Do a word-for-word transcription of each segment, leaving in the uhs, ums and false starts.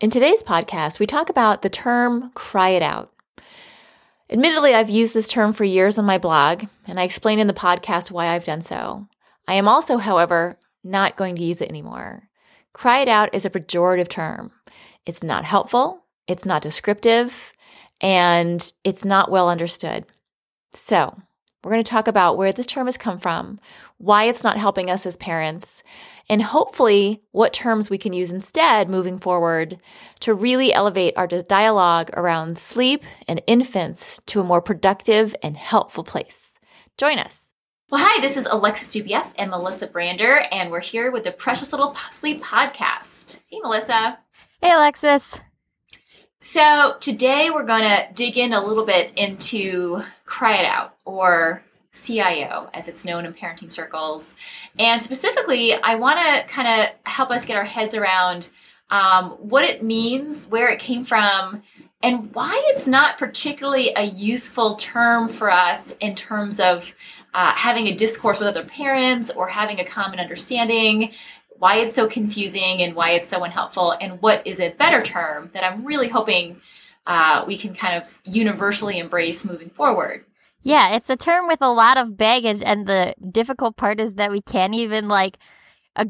In today's podcast, we talk about the term cry it out. Admittedly, I've used this term for years on my blog, and I explain in the podcast why I've done so. I am also, however, not going to use it anymore. Cry it out is a pejorative term. It's not helpful, it's not descriptive, and it's not well understood. So we're going to talk about where this term has come from, why it's not helping us as parents, and hopefully what terms we can use instead moving forward to really elevate our dialogue around sleep and infants to a more productive and helpful place. Join us. Well, hi, this is Alexis Dubief and Melissa Brander, and we're here with the Precious Little Sleep podcast. Hey, Melissa. Hey, Alexis. So today we're going to dig in a little bit into cry it out, or C I O, as it's known in parenting circles. And specifically, I want to kind of help us get our heads around um, what it means, where it came from, and why it's not particularly a useful term for us in terms of uh, having a discourse with other parents or having a common understanding, why it's so confusing and why it's so unhelpful, and what is a better term that I'm really hoping uh, we can kind of universally embrace moving forward. Yeah, it's a term with a lot of baggage, and the difficult part is that we can't even like uh,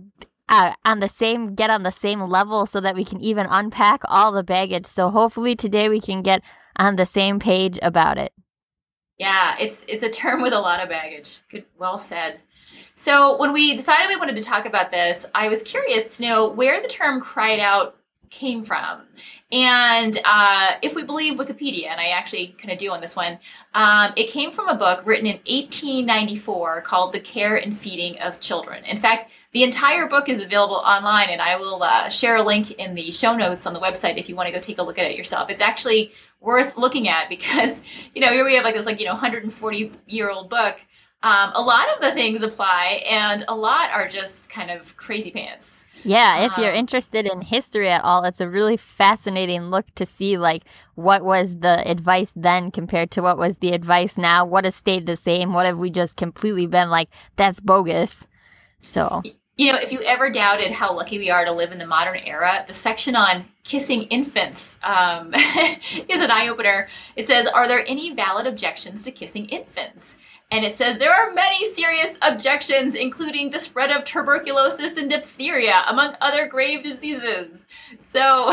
uh, on the same get on the same level so that we can even unpack all the baggage. So hopefully today we can get on the same page about it. Yeah, it's it's a term with a lot of baggage. Good, well said. So when we decided we wanted to talk about this, I was curious to know where the term cry it out came from. And uh, if we believe Wikipedia, and I actually kind of do on this one, um, it came from a book written in eighteen ninety-four called The Care and Feeding of Children. In fact, the entire book is available online, and I will uh, share a link in the show notes on the website if you want to go take a look at it yourself. It's actually worth looking at because, you know, here we have like this like, you know, one hundred forty year old book. Um, a lot of the things apply, and a lot are just kind of crazy pants. Yeah, if um, you're interested in history at all, it's a really fascinating look to see, like, what was the advice then compared to what was the advice now? What has stayed the same? What have we just completely been like, that's bogus? So, you know, if you ever doubted how lucky we are to live in the modern era, the section on kissing infants um, is an eye-opener. It says, are there any valid objections to kissing infants? And it says, there are many serious objections, including the spread of tuberculosis and diphtheria, among other grave diseases. So,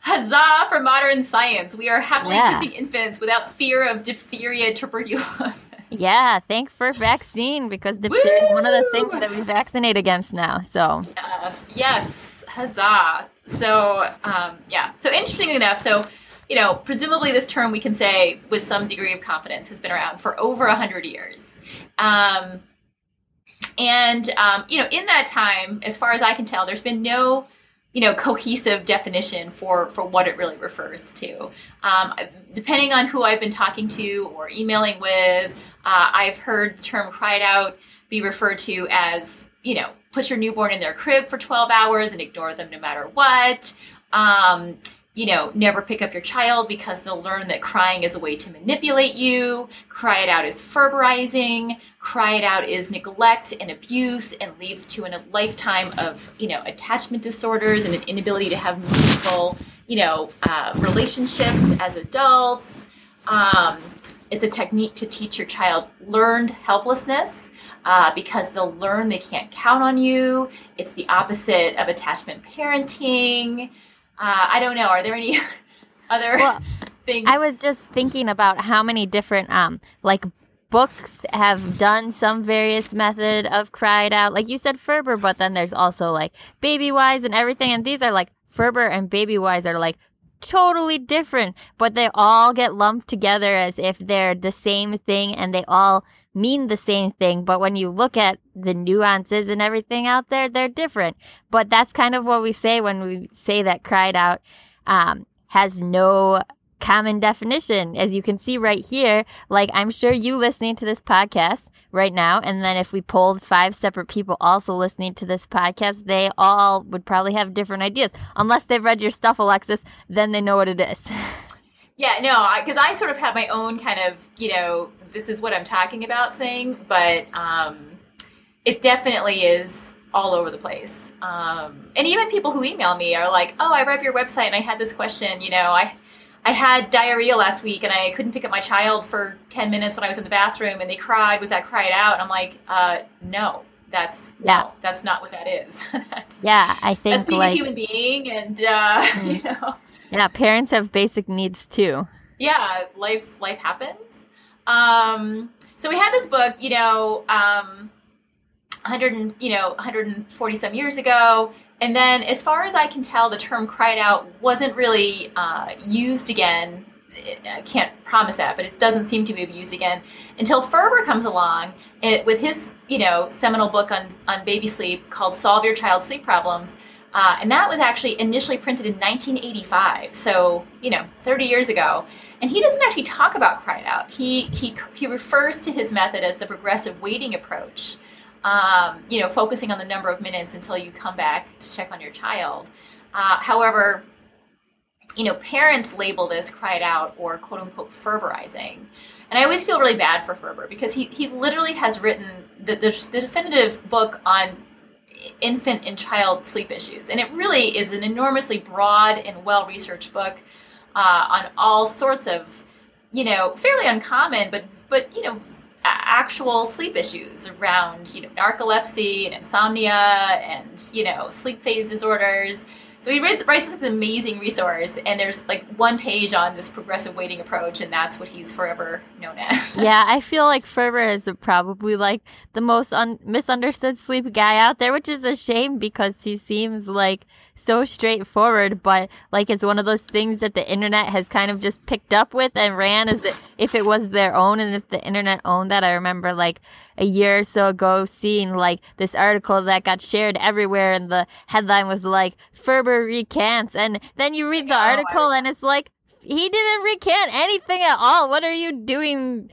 huzzah for modern science. We are happily yeah. kissing infants without fear of diphtheria, tuberculosis. Yeah, thanks for vaccine, because diphtheria Woo! Is one of the things that we vaccinate against now. So, uh, yes, huzzah. So, um, yeah. So, interestingly enough, so... you know, presumably this term we can say with some degree of confidence has been around for over one hundred years. Um, and, um, you know, in that time, as far as I can tell, there's been no, you know, cohesive definition for, for what it really refers to. Um, depending on who I've been talking to or emailing with, uh, I've heard the term cry it out be referred to as, you know, put your newborn in their crib for twelve hours and ignore them no matter what. Um You know, never pick up your child because they'll learn that crying is a way to manipulate you. Cry it out is Ferberizing. Cry it out is neglect and abuse and leads to a lifetime of, you know, attachment disorders and an inability to have meaningful, you know, uh, relationships as adults. Um, it's a technique to teach your child learned helplessness uh, because they'll learn they can't count on you. It's the opposite of attachment parenting. Uh, I don't know. Are there any other well, things? I was just thinking about how many different, um, like, books have done some various method of cry it out. Like you said, Ferber, but then there's also, like, Babywise and everything. And these are, like, Ferber and Babywise are, like, totally different. But they all get lumped together as if they're the same thing and they all mean the same thing, but when you look at the nuances and everything out there, they're different. But that's kind of what we say when we say that cry it out um, has no common definition. As you can see right here, like I'm sure you listening to this podcast right now, and then if we polled five separate people also listening to this podcast, they all would probably have different ideas. Unless they've read your stuff, Alexis, then they know what it is. Yeah, no, because I, I sort of have my own kind of, you know, this is what I'm talking about thing, but um, it definitely is all over the place. Um, and even people who email me are like, oh, I read your website and I had this question, you know, I, I had diarrhea last week and I couldn't pick up my child for ten minutes when I was in the bathroom and they cried. Was that cried out? And I'm like, uh, no, that's, yeah. no, that's not what that is. that's, yeah. I think that's being like, a human being and, uh, mm-hmm. you know, yeah, parents have basic needs too. Yeah. Life, life happens. Um, so we had this book, you know, um, one hundred, you know, one hundred forty some years ago. And then as far as I can tell, the term cried out wasn't really uh, used again. I can't promise that, but it doesn't seem to be used again until Ferber comes along it, with his, you know, seminal book on, on baby sleep called Solve Your Child's Sleep Problems. Uh, and that was actually initially printed in nineteen eighty-five. So, you know, thirty years ago. And he doesn't actually talk about cried out. He, he, he refers to his method as the progressive waiting approach. Um, you know, focusing on the number of minutes until you come back to check on your child. Uh, however, you know, parents label this cried out or quote unquote Ferberizing. And I always feel really bad for Ferber because he, he literally has written the, the, the definitive book on infant and child sleep issues. And it really is an enormously broad and well-researched book uh, on all sorts of, you know, fairly uncommon, but, but you know, actual sleep issues around, you know, narcolepsy and insomnia and, you know, sleep phase disorders. So he writes, writes this amazing resource and there's like one page on this progressive waiting approach and that's what he's forever known as. Yeah, I feel like Ferber is probably like the most un- misunderstood sleep guy out there, which is a shame because he seems like so straightforward, but like it's one of those things that the internet has kind of just picked up with and ran as if it was their own and if the internet owned that. I remember like a year or so ago seeing like this article that got shared everywhere and the headline was like Ferber recants, and then you read the article and it's like he didn't recant anything at all. What are you doing,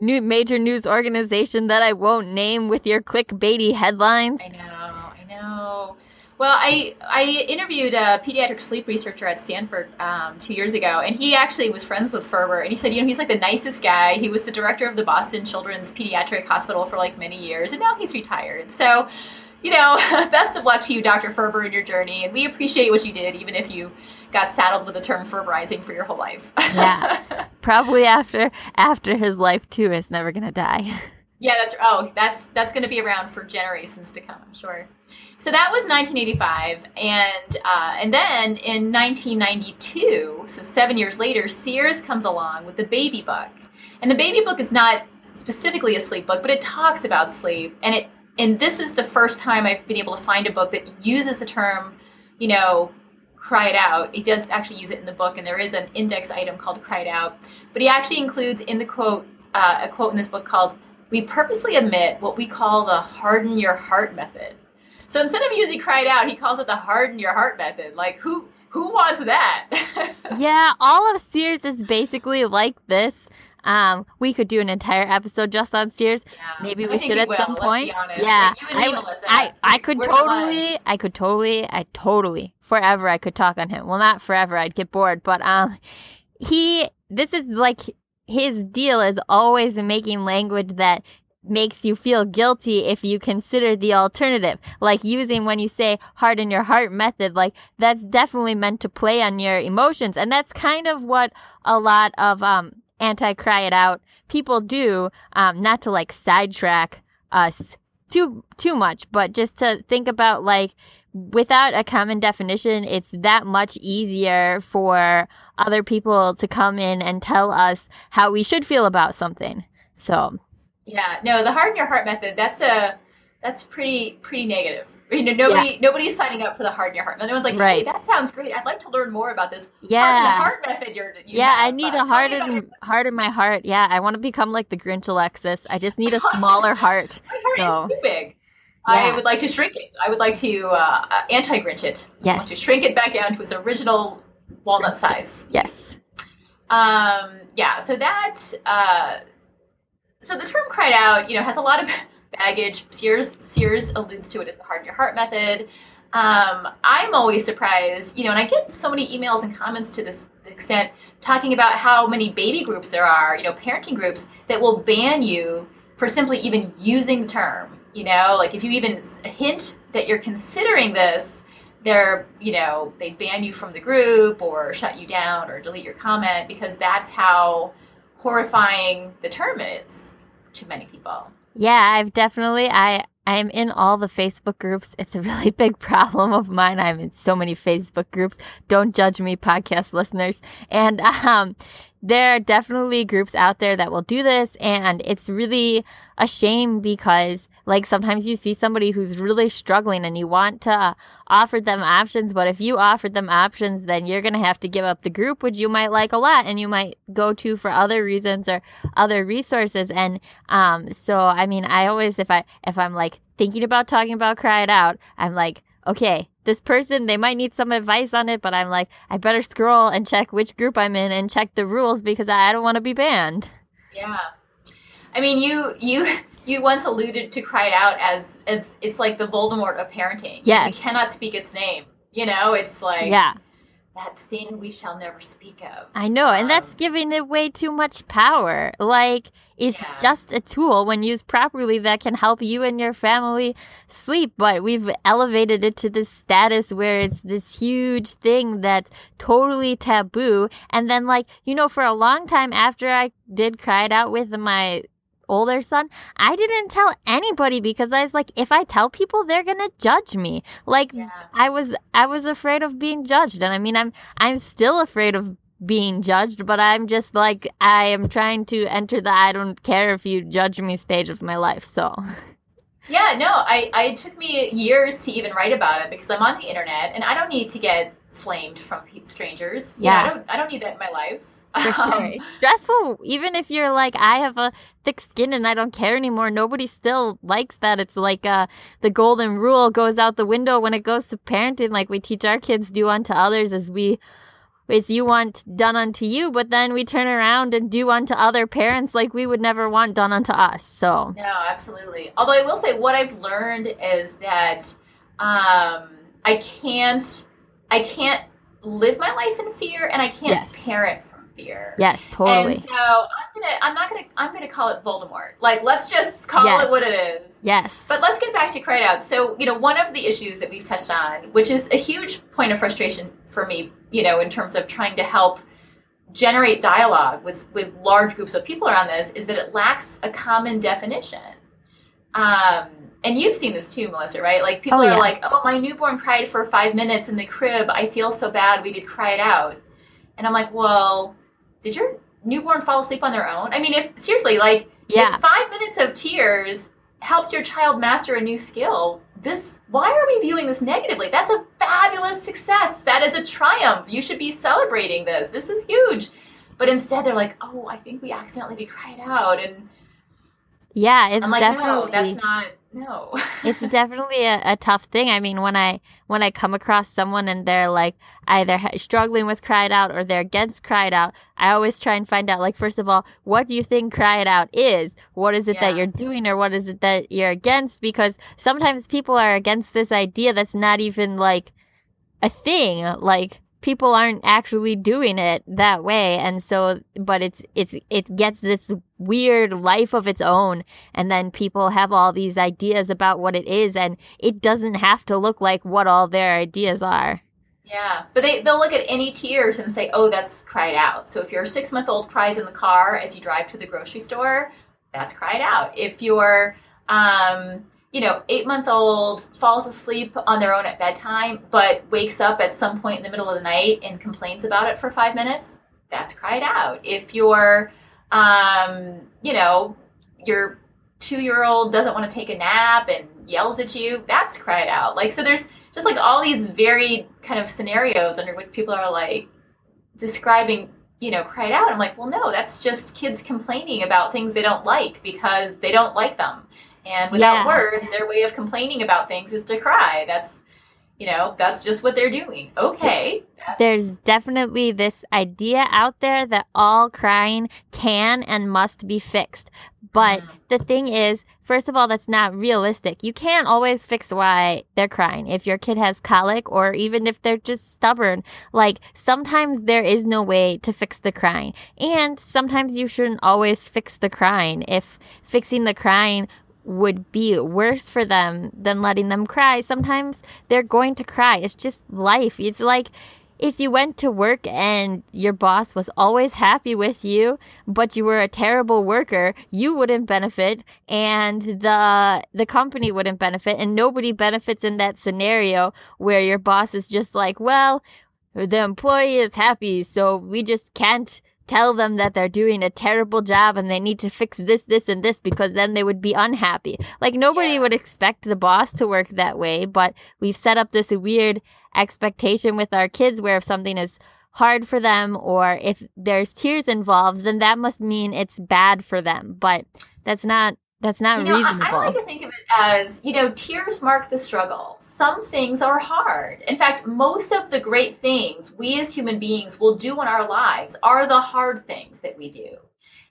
new major news organization that I won't name, with your clickbaity headlines? I know, I know. Well, I I interviewed a pediatric sleep researcher at Stanford um, two years ago, and he actually was friends with Ferber, and he said, you know, he's like the nicest guy. He was the director of the Boston Children's Pediatric Hospital for like many years, and now he's retired. So, you know, best of luck to you, Doctor Ferber, in your journey, and we appreciate what you did, even if you got saddled with the term Ferberizing for your whole life. Yeah, probably after after his life too. It's never gonna die. Yeah, that's oh, that's that's going to be around for generations to come, I'm sure. So that was nineteen eighty-five, and uh, and then in nineteen ninety-two, so seven years later, Sears comes along with the baby book, and the baby book is not specifically a sleep book, but it talks about sleep, and it and this is the first time I've been able to find a book that uses the term, you know, cried out. He does actually use it in the book, and there is an index item called cried out, but he actually includes in the quote uh, a quote in this book called, we purposely omit what we call the harden your heart method. So instead of using cried out, he calls it the harden your heart method. Like who who wants that? Yeah, all of Sears is basically like this. Um, we could do an entire episode just on Sears. Yeah, Maybe we should we at will, some point. Yeah, like you and I, Melissa, I, I could totally, I could totally, I totally, forever I could talk on him. Well, not forever. I'd get bored. But um, he, this is like... his deal is always making language that makes you feel guilty if you consider the alternative. Like using when you say harden your heart method, like that's definitely meant to play on your emotions. And that's kind of what a lot of um, anti-cry it out people do, um, not to like sidetrack us too too much, but just to think about like, without a common definition, it's that much easier for other people to come in and tell us how we should feel about something. So, yeah, no, the harden your heart method, that's a that's pretty pretty negative. You know, nobody yeah. nobody's signing up for the harden your heart method. No one's like, right. Hey, that sounds great. I'd like to learn more about this. Yeah, heart method. You're, you yeah, I need about. a harden harden my heart. Yeah, I want to become like the Grinch, Alexis. I just need a smaller heart. My heart so. is too big. Yeah. I would like to shrink it. I would like to uh, anti-Grinch it. Yes. I want to shrink it back down to its original walnut size. Yes. Um, yeah, so that, uh, so the term cried out, you know, has a lot of baggage. Sears Sears alludes to it as the harden your heart method. Um, I'm always surprised, you know, and I get so many emails and comments to this extent talking about how many baby groups there are, you know, parenting groups that will ban you for simply even using the term. you know, like if you even hint that you're considering this, they're, you know, they ban you from the group or shut you down or delete your comment, because that's how horrifying the term is to many people. Yeah, I've definitely, I, I'm in all the Facebook groups. It's a really big problem of mine. I'm in so many Facebook groups. Don't judge me, podcast listeners. And um, there are definitely groups out there that will do this. And it's really a shame because, like, sometimes you see somebody who's really struggling and you want to offer them options. But if you offered them options, then you're going to have to give up the group, which you might like a lot and you might go to for other reasons or other resources. And um, so, I mean, I always, if, I, if I'm like thinking about talking about Cry It Out, I'm like, okay, this person, they might need some advice on it, but I'm like, I better scroll and check which group I'm in and check the rules because I don't want to be banned. Yeah. I mean, you, you... You once alluded to Cry It Out as, as it's like the Voldemort of parenting. Yes. We cannot speak its name. You know, it's like yeah. that thing we shall never speak of. I know. And um, that's giving it way too much power. Like, it's yeah. just a tool when used properly that can help you and your family sleep. But we've elevated it to this status where it's this huge thing that's totally taboo. And then, like, you know, for a long time after I did Cry It Out with my older son, I didn't tell anybody because I was like, if I tell people, they're gonna judge me. Like, yeah. I was, I was afraid of being judged, and I mean, I'm, I'm still afraid of being judged, but I'm just like, I am trying to enter the "I don't care if you judge me" stage of my life. So, yeah, no, I, I it took me years to even write about it because I'm on the internet, and I don't need to get flamed from strangers. Yeah, yeah I don't, I don't need that in my life. For sure. It's stressful, even if you're like, I have a thick skin and I don't care anymore. Nobody still likes that. It's like uh, the golden rule goes out the window when it goes to parenting. Like, we teach our kids, do unto others as we, as you want done unto you. But then we turn around and do unto other parents like we would never want done unto us. So no, absolutely. Although I will say what I've learned is that um, I can't, I can't live my life in fear, and I can't yes. parent from fear. Yes, totally. And so I'm gonna, I'm not gonna, I'm gonna call it Voldemort. Like, let's just call yes. it what it is. Yes. But let's get back to Cry It Out. So, you know, one of the issues that we've touched on, which is a huge point of frustration for me, you know, in terms of trying to help generate dialogue with with large groups of people around this, is that it lacks a common definition. Um, and you've seen this too, Melissa, right? Like, people oh, are yeah. like, "Oh, my newborn cried for five minutes in the crib. I feel so bad. We did Cry It Out." And I'm like, well, did your newborn fall asleep on their own? I mean, if seriously, like, yeah. if five minutes of tears helped your child master a new skill, this, why are we viewing this negatively? That's a fabulous success. That is a triumph. You should be celebrating this. This is huge. But instead, they're like, "Oh, I think we accidentally did Cry It Out." And yeah, it's I'm like, definitely. No, that's not. No. It's definitely a, a tough thing. I mean, when I when I come across someone and they're like either struggling with Cry It Out or they're against Cry It Out, I always try and find out, like, first of all, what do you think Cry It Out is? What is it yeah. that you're doing, or what is it that you're against? Because sometimes people are against this idea that's not even like a thing. Like, people aren't actually doing it that way, and so, but it's it's it gets this weird life of its own, and then people have all these ideas about what it is, and it doesn't have to look like what all their ideas are. Yeah, but they, they'll look at any tears and say, "Oh, that's Cry It Out." So if your six-month-old cries in the car as you drive to the grocery store, that's Cry It Out. If your um, you know, eight-month-old falls asleep on their own at bedtime, but wakes up at some point in the middle of the night and complains about it for five minutes, that's Cry It Out. If your, um, you know, your two-year-old doesn't want to take a nap and yells at you, that's Cry It Out. Like, so there's just like all these varied kind of scenarios under which people are like describing, you know, Cry It Out. I'm like, well, no, that's just kids complaining about things they don't like because they don't like them. And without yeah. words, their way of complaining about things is to cry. That's, you know, that's just what they're doing. Okay. That's... There's definitely this idea out there that all crying can and must be fixed. But mm. the thing is, first of all, that's not realistic. You can't always fix why they're crying. If your kid has colic, or even if they're just stubborn, like, sometimes there is no way to fix the crying. And sometimes you shouldn't always fix the crying. If fixing the crying would be worse for them than letting them cry. Sometimes they're going to cry. It's just life. It's like if you went to work and your boss was always happy with you, but you were a terrible worker, you wouldn't benefit and the the company wouldn't benefit, and nobody benefits in that scenario where your boss is just like, well, the employee is happy, so we just can't tell them that they're doing a terrible job and they need to fix this, this, and this, because then they would be unhappy. Like, nobody yeah. would expect the boss to work that way, but we've set up this weird expectation with our kids where if something is hard for them or if there's tears involved, then that must mean it's bad for them. But that's not that's not you know, reasonable. I, I like to think of it as, you know, tears mark the struggle. Some things are hard. In fact, most of the great things we as human beings will do in our lives are the hard things that we do.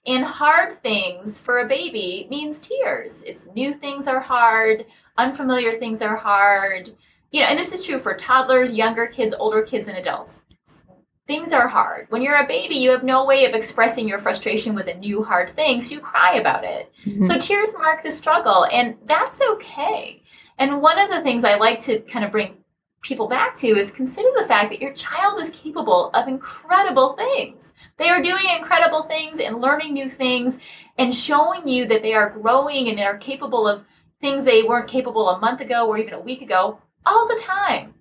And hard things for a baby means tears. It's new things are hard, unfamiliar things are hard. You know, and this is true for toddlers, younger kids, older kids, and adults. Things are hard. When you're a baby, you have no way of expressing your frustration with a new hard thing, so you cry about it. Mm-hmm. So tears mark the struggle, and that's okay. And one of the things I like to kind of bring people back to is consider the fact that your child is capable of incredible things. They are doing incredible things and learning new things and showing you that they are growing and are capable of things they weren't capable a month ago or even a week ago all the time.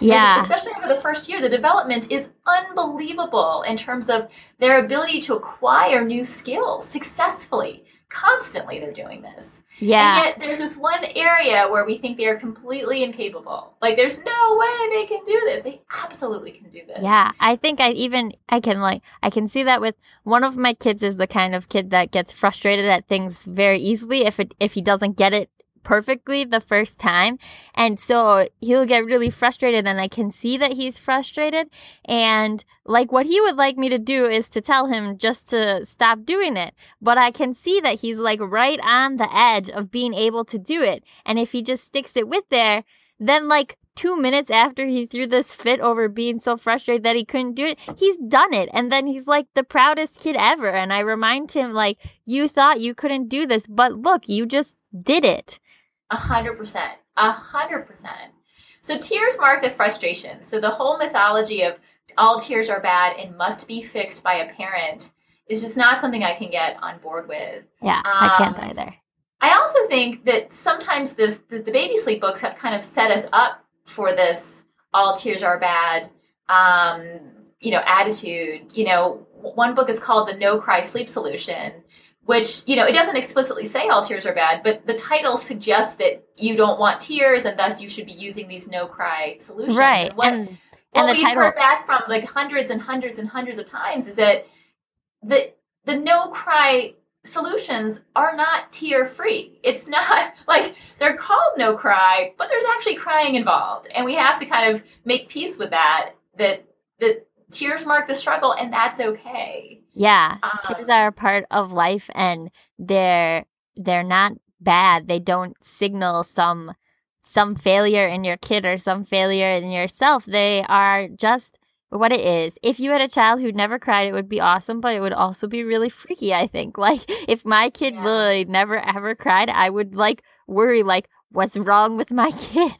Yeah. And especially over the first year, the development is unbelievable in terms of their ability to acquire new skills successfully. Constantly they're doing this. Yeah. And yet there's this one area where we think they are completely incapable. Like, there's no way they can do this. They absolutely can do this. Yeah. I think I even, I can like, I can see that with one of my kids is the kind of kid that gets frustrated at things very easily if it, if he doesn't get it perfectly the first time. And so he'll get really frustrated, and I can see that he's frustrated. And like, what he would like me to do is to tell him just to stop doing it. But I can see that he's like right on the edge of being able to do it. And if he just sticks it with there, then like two minutes after he threw this fit over being so frustrated that he couldn't do it, he's done it. And then he's like the proudest kid ever. And I remind him, like, you thought you couldn't do this, but look, you just did it. A hundred percent. A hundred percent. So tears mark the frustration. So the whole mythology of all tears are bad and must be fixed by a parent is just not something I can get on board with. Yeah, um, I can't either. I also think that sometimes this, the, the baby sleep books have kind of set us up for this all tears are bad, um, you know, attitude. You know, one book is called The No Cry Sleep Solution, which, you know, it doesn't explicitly say all tears are bad, but the title suggests that you don't want tears and thus you should be using these no-cry solutions. Right. And what, and, and what the we've title... heard back from like hundreds and hundreds and hundreds of times is that the the no-cry solutions are not tear-free. It's not like they're called no-cry, but there's actually crying involved. And we have to kind of make peace with that, that that tears mark the struggle and that's okay. Yeah, tears are a part of life, and they're they're not bad. They don't signal some some failure in your kid or some failure in yourself. They are just what it is. If you had a child who never cried, it would be awesome, but it would also be really freaky, I think. Like, if my kid yeah. literally never ever cried, I would like worry, like, what's wrong with my kid?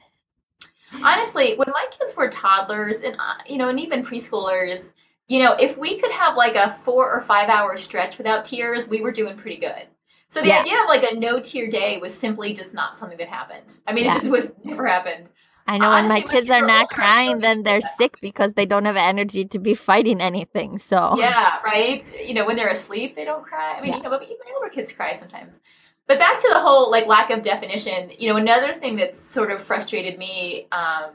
Honestly, when my kids were toddlers and you know, and even preschoolers, you know, if we could have like a four or five hour stretch without tears, we were doing pretty good. So the yeah. idea of like a no tear day was simply just not something that happened. I mean, yeah. it just was never happened. I know Honestly, when my kids when are not crying, then they're sick because they don't have energy to be fighting anything. So yeah, right. You know, when they're asleep, they don't cry. I mean, yeah. you know, but even older kids cry sometimes. But back to the whole like lack of definition, you know, another thing that sort of frustrated me um,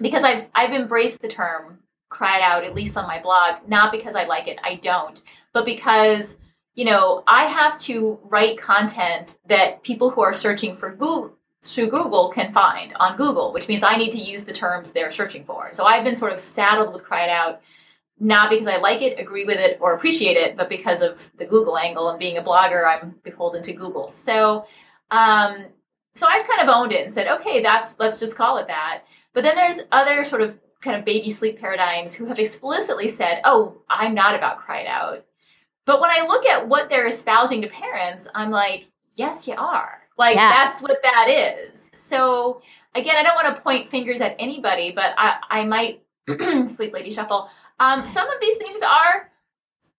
because I've I've embraced the term cry it out, at least on my blog, not because I like it, I don't, but because, you know, I have to write content that people who are searching for Google, through Google can find on Google, which means I need to use the terms they're searching for. So I've been sort of saddled with cry it out, not because I like it, agree with it, or appreciate it, but because of the Google angle and being a blogger, I'm beholden to Google. So, um, so I've kind of owned it and said, okay, that's, let's just call it that. But then there's other sort of kind of baby sleep paradigms who have explicitly said, oh, I'm not about cry it out. But when I look at what they're espousing to parents, I'm like, yes, you are. Like, yeah. That's what that is. So again, I don't want to point fingers at anybody, but I, I might, sweet lady shuffle. Um, some of these things are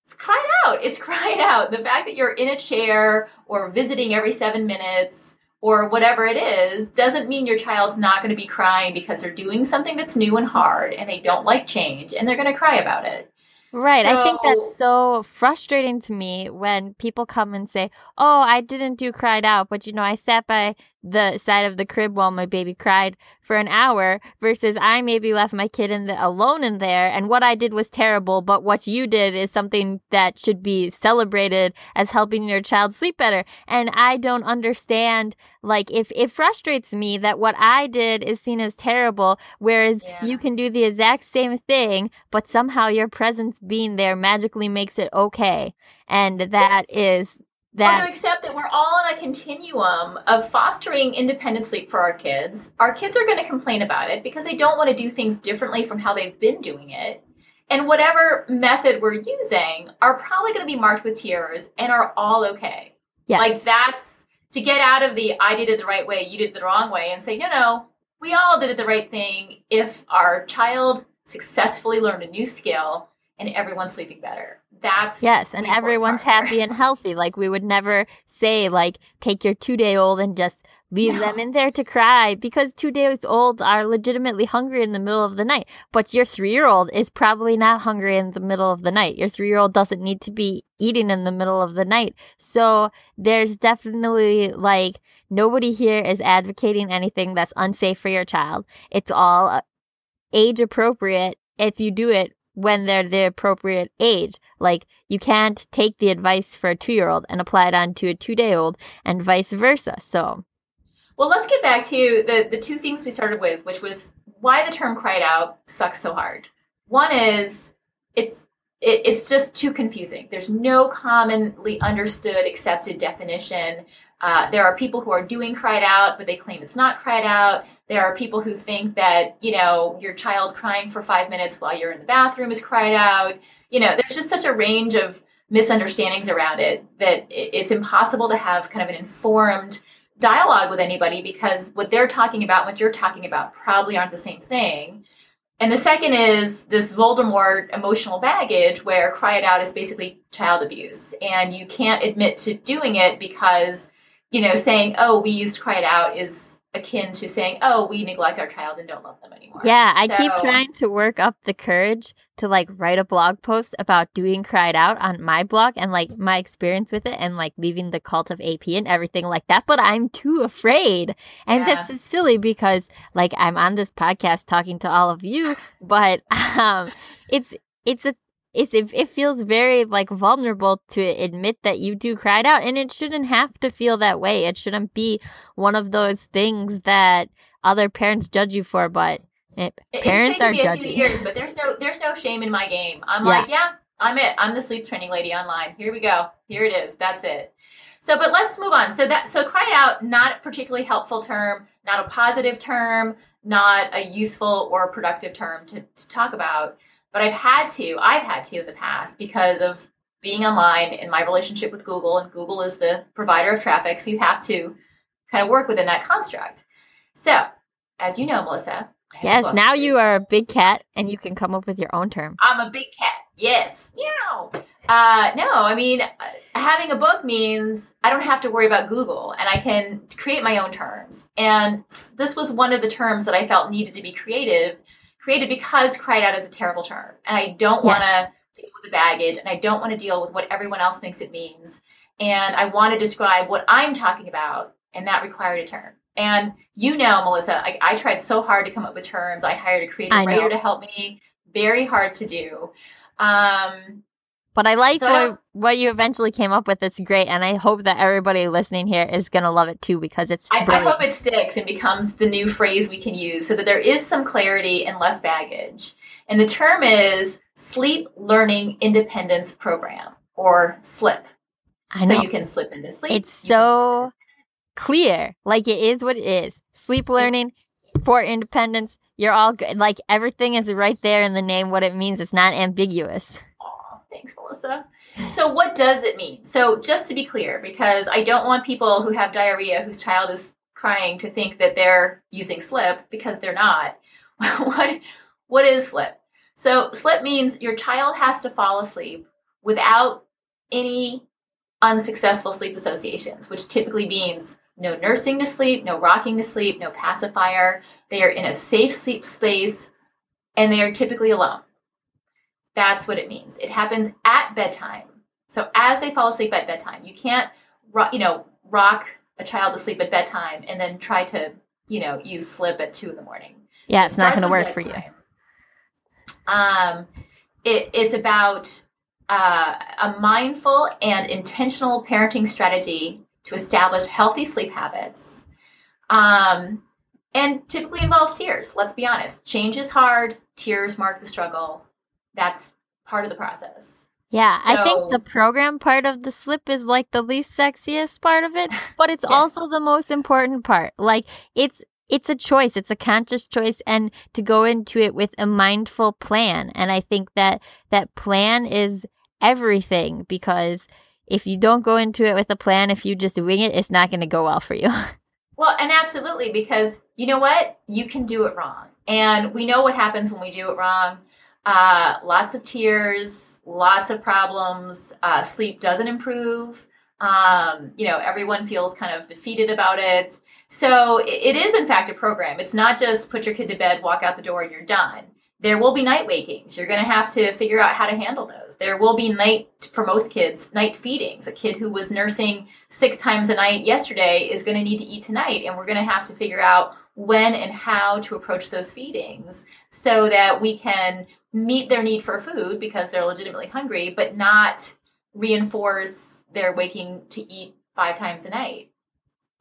it's cried out. It's cried out. The fact that you're in a chair or visiting every seven minutes or whatever it is doesn't mean your child's not going to be crying because they're doing something that's new and hard and they don't like change and they're going to cry about it. Right. So, I think that's so frustrating to me when people come and say, oh, I didn't do cried out, but, you know, I sat by the side of the crib while my baby cried for an hour versus I maybe left my kid in the, alone in there. And what I did was terrible. But what you did is something that should be celebrated as helping your child sleep better. And I don't understand, like, if it frustrates me that what I did is seen as terrible, whereas yeah. you can do the exact same thing, but somehow your presence being there magically makes it okay. And that is that. Or to accept that we're all on a continuum of fostering independent sleep for our kids. Our kids are going to complain about it because they don't want to do things differently from how they've been doing it. And whatever method we're using are probably going to be marked with tears and are all okay. Yes. Like that's to get out of the, I did it the right way, you did it the wrong way, and say, no, no, we all did it the right thing if our child successfully learned a new skill and everyone's sleeping better. That's yes, and everyone's happy and healthy. Like we would never say, like, take your two-day-old and just leave no. them in there to cry because two-day-olds are legitimately hungry in the middle of the night. But your three-year-old is probably not hungry in the middle of the night. Your three-year-old doesn't need to be eating in the middle of the night. So there's definitely, like, nobody here is advocating anything that's unsafe for your child. It's all age-appropriate if you do it when they're the appropriate age. Like, you can't take the advice for a two-year-old and apply it on to a two-day-old and vice versa. So, well, let's get back to the, the two themes we started with, which was why the term cried out sucks so hard. One is it's it, it's just too confusing. There's no commonly understood, accepted definition. Uh, there are people who are doing cried out, but they claim it's not cried out. There are people who think that, you know, your child crying for five minutes while you're in the bathroom is cried out. You know, there's just such a range of misunderstandings around it that it's impossible to have kind of an informed dialogue with anybody because what they're talking about, what you're talking about probably aren't the same thing. And the second is this Voldemort emotional baggage where cry it out is basically child abuse and you can't admit to doing it because, you know, saying, oh, we used to cry it out is akin to saying, oh, we neglect our child and don't love them anymore. Yeah, I so, keep trying to work up the courage to, like, write a blog post about doing cried out on my blog and, like, my experience with it and, like, leaving the cult of A P and everything like that. But I'm too afraid. And yeah. This is silly because, like, I'm on this podcast talking to all of you, but um, it's it's a It's, it, it feels very, like, vulnerable to admit that you do cry it out. And it shouldn't have to feel that way. It shouldn't be one of those things that other parents judge you for. But it, it's parents are judging. Years, but there's no there's no shame in my game. I'm yeah. like, yeah, I'm it. I'm the sleep training lady online. Here we go. Here it is. That's it. So, but let's move on. So that so cry it out, not a particularly helpful term, not a positive term, not a useful or productive term to, to talk about. But I've had to, I've had to in the past because of being online and my relationship with Google, and Google is the provider of traffic, so you have to kind of work within that construct. So, as you know, Melissa. Yes, now you are a big cat, and you can come up with your own term. I'm a big cat, yes. Meow. Uh, no, I mean, having a book means I don't have to worry about Google, and I can create my own terms. And this was one of the terms that I felt needed to be creative created because cried out is a terrible term. And I don't want to yes. deal with the baggage, and I don't want to deal with what everyone else thinks it means. And I want to describe what I'm talking about, and that required a term. And you know, Melissa, I, I tried so hard to come up with terms. I hired a creative writer to help me. Very hard to do. Um, but I liked so what, I what you eventually came up with. It's great. And I hope that everybody listening here is going to love it too, because it's I, I hope it sticks and becomes the new phrase we can use so that there is some clarity and less baggage. And the term is Sleep Learning Independence Program, or SLIP. I know. So you can slip into sleep. It's so clear. Like, it is what it is. Sleep Learning it's- for Independence. You're all good. Like, everything is right there in the name, what it means. It's not ambiguous. Thanks, Melissa. So what does it mean? So just to be clear, because I don't want people who have diarrhea whose child is crying to think that they're using SLIP, because they're not. What, what is SLIP? So SLIP means your child has to fall asleep without any unsuccessful sleep associations, which typically means no nursing to sleep, no rocking to sleep, no pacifier. They are in a safe sleep space, and they are typically alone. That's what it means. It happens at bedtime. So as they fall asleep at bedtime, you can't, you know, rock a child to sleep at bedtime and then try to, you know, use SLIP at two in the morning. Yeah, it's it not going to work bedtime. for you. Um, it, it's about uh, a mindful and intentional parenting strategy to establish healthy sleep habits, um, and typically involves tears. Let's be honest. Change is hard. Tears mark the struggle. That's part of the process. Yeah, so, I think the program part of the SLIP is like the least sexiest part of it, but it's yeah. also the most important part. Like it's it's a choice. It's a conscious choice, and to go into it with a mindful plan. And I think that that plan is everything, because if you don't go into it with a plan, if you just wing it, it's not going to go well for you. Well, and absolutely, because you know what? You can do it wrong. And we know what happens when we do it wrong. Uh, lots of tears, lots of problems. Uh, sleep doesn't improve. Um, you know, everyone feels kind of defeated about it. So it, it is, in fact, a program. It's not just put your kid to bed, walk out the door, and you're done. There will be night wakings. You're going to have to figure out how to handle those. There will be night, for most kids, night feedings. A kid who was nursing six times a night yesterday is going to need to eat tonight, and we're going to have to figure out when and how to approach those feedings so that we can meet their need for food, because they're legitimately hungry, but not reinforce their waking to eat five times a night.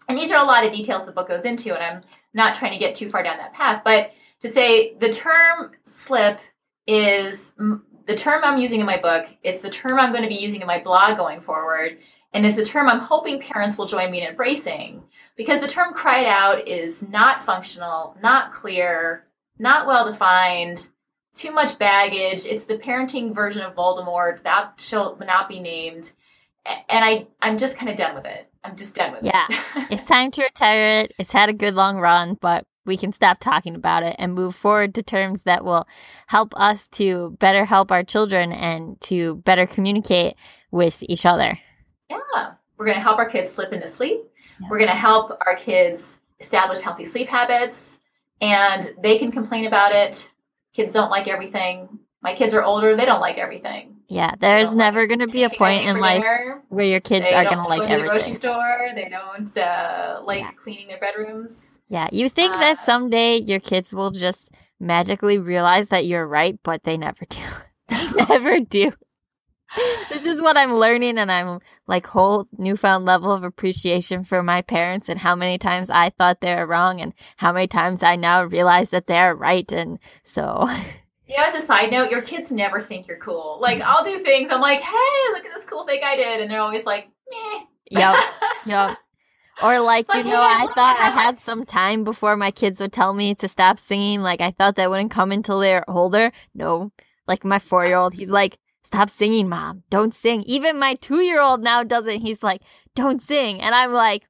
And these are a lot of details the book goes into, and I'm not trying to get too far down that path, but to say the term SLIP is the term I'm using in my book. It's the term I'm going to be using in my blog going forward. And it's a term I'm hoping parents will join me in embracing, because the term cried out is not functional, not clear, not well-defined, too much baggage. It's the parenting version of Voldemort. That shall not be named. And I, I'm just kind of done with it. I'm just done with yeah. it. Yeah. It's time to retire it. It's had a good long run, but we can stop talking about it and move forward to terms that will help us to better help our children and to better communicate with each other. Yeah. We're going to help our kids slip into sleep. Yeah. We're going to help our kids establish healthy sleep habits, and they can complain about it. Kids don't like everything. My kids are older. They don't like everything. Yeah. There's never going to be a point in life where your kids are going to like everything. They don't go to the grocery store. They don't uh, like yeah. cleaning their bedrooms. Yeah. You think uh, that someday your kids will just magically realize that you're right, but they never do. They never do. This is what I'm learning, and I'm like whole newfound level of appreciation for my parents and how many times I thought they were wrong and how many times I now realize that they're right. And so, you know, as a side note, your kids never think you're cool. Like I'll do things. I'm like, hey, look at this cool thing I did. And they're always like, meh. Yep. Yep. Or like, like, you know, I thought I had some time before my kids would tell me to stop singing. Like I thought that wouldn't come until they're older. No, like my four-year-old, he's like, stop singing, Mom. Don't sing. Even my two-year-old now doesn't. He's like, don't sing. And I'm like,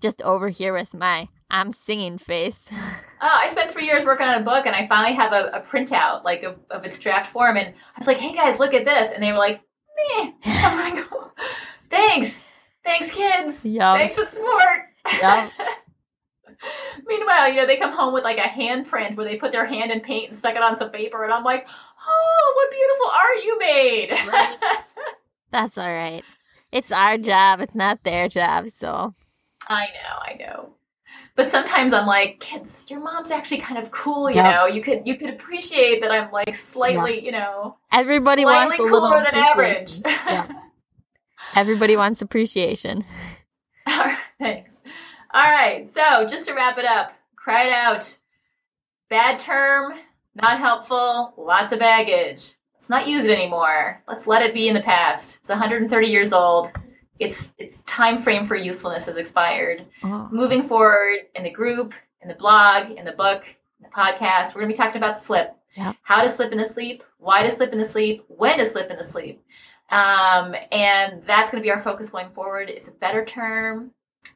just over here with my I'm singing face. Oh, I spent three years working on a book, and I finally have a, a printout like of, of its draft form. And I was like, hey, guys, look at this. And they were like, meh. I'm like, oh, thanks. Thanks, kids. Yep. Thanks for support. Yep. Meanwhile, you know, they come home with like a handprint where they put their hand in paint and stuck it on some paper. And I'm like, oh, what beautiful art you made. Right. That's all right. It's our job. It's not their job. So I know, I know. But sometimes I'm like, kids, your mom's actually kind of cool. You yep. know, you could, you could appreciate that. I'm like slightly, yeah. you know, everybody slightly wants cooler than average. Yeah. Everybody wants appreciation. All right. Thanks. All right. So just to wrap it up, cried out, bad term, not helpful, lots of baggage. Let's not use it anymore. Let's let it be in the past. It's one hundred thirty years old. Its its time frame for usefulness has expired. Oh. Moving forward in the group, in the blog, in the book, in the podcast, we're going to be talking about SLIP. Yeah. How to slip into sleep, why to slip into sleep, when to slip into sleep. Um, and that's going to be our focus going forward. It's a better term.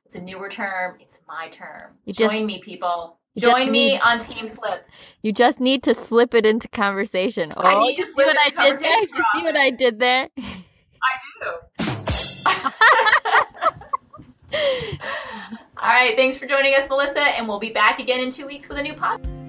It's a newer term. It's my term. You Join just, me, people. Join me need, on Team Slip. You just need to slip it into conversation. Oh, I need you to see what I did there? You see what I did there? I do. All right. Thanks for joining us, Melissa. And we'll be back again in two weeks with a new podcast.